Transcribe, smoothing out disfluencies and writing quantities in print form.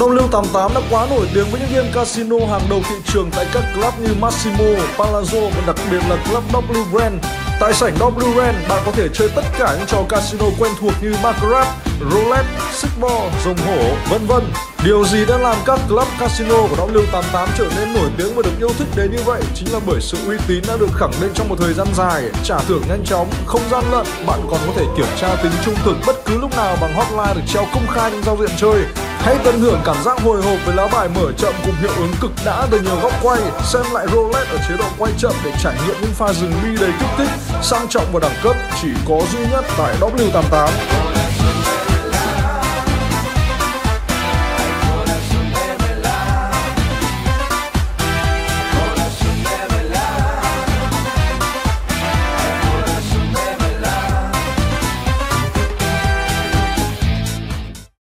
Đồng Lưu 88 đã quá nổi tiếng với những game casino hàng đầu thị trường tại các club như Massimo, Palazzo và đặc biệt là club W Grand. Tại sảnh W Grand, bạn có thể chơi tất cả những trò casino quen thuộc như Baccarat, Roulette, xích bo, rồng hổ, vân vân. Điều gì đã làm các club casino của W88 trở nên nổi tiếng và được yêu thích đến như vậy chính là bởi sự uy tín đã được khẳng định trong một thời gian dài, trả thưởng nhanh chóng, không gian lận. Bạn còn có thể kiểm tra tính trung thực bất cứ lúc nào bằng hotline được treo công khai trên giao diện chơi. Hãy tận hưởng cảm giác hồi hộp với lá bài mở chậm cùng hiệu ứng cực đã từ nhiều góc quay. Xem lại Roulette ở chế độ quay chậm để trải nghiệm những pha rừng bi đầy kích thích, sang trọng và đẳng cấp chỉ có duy nhất tại W88.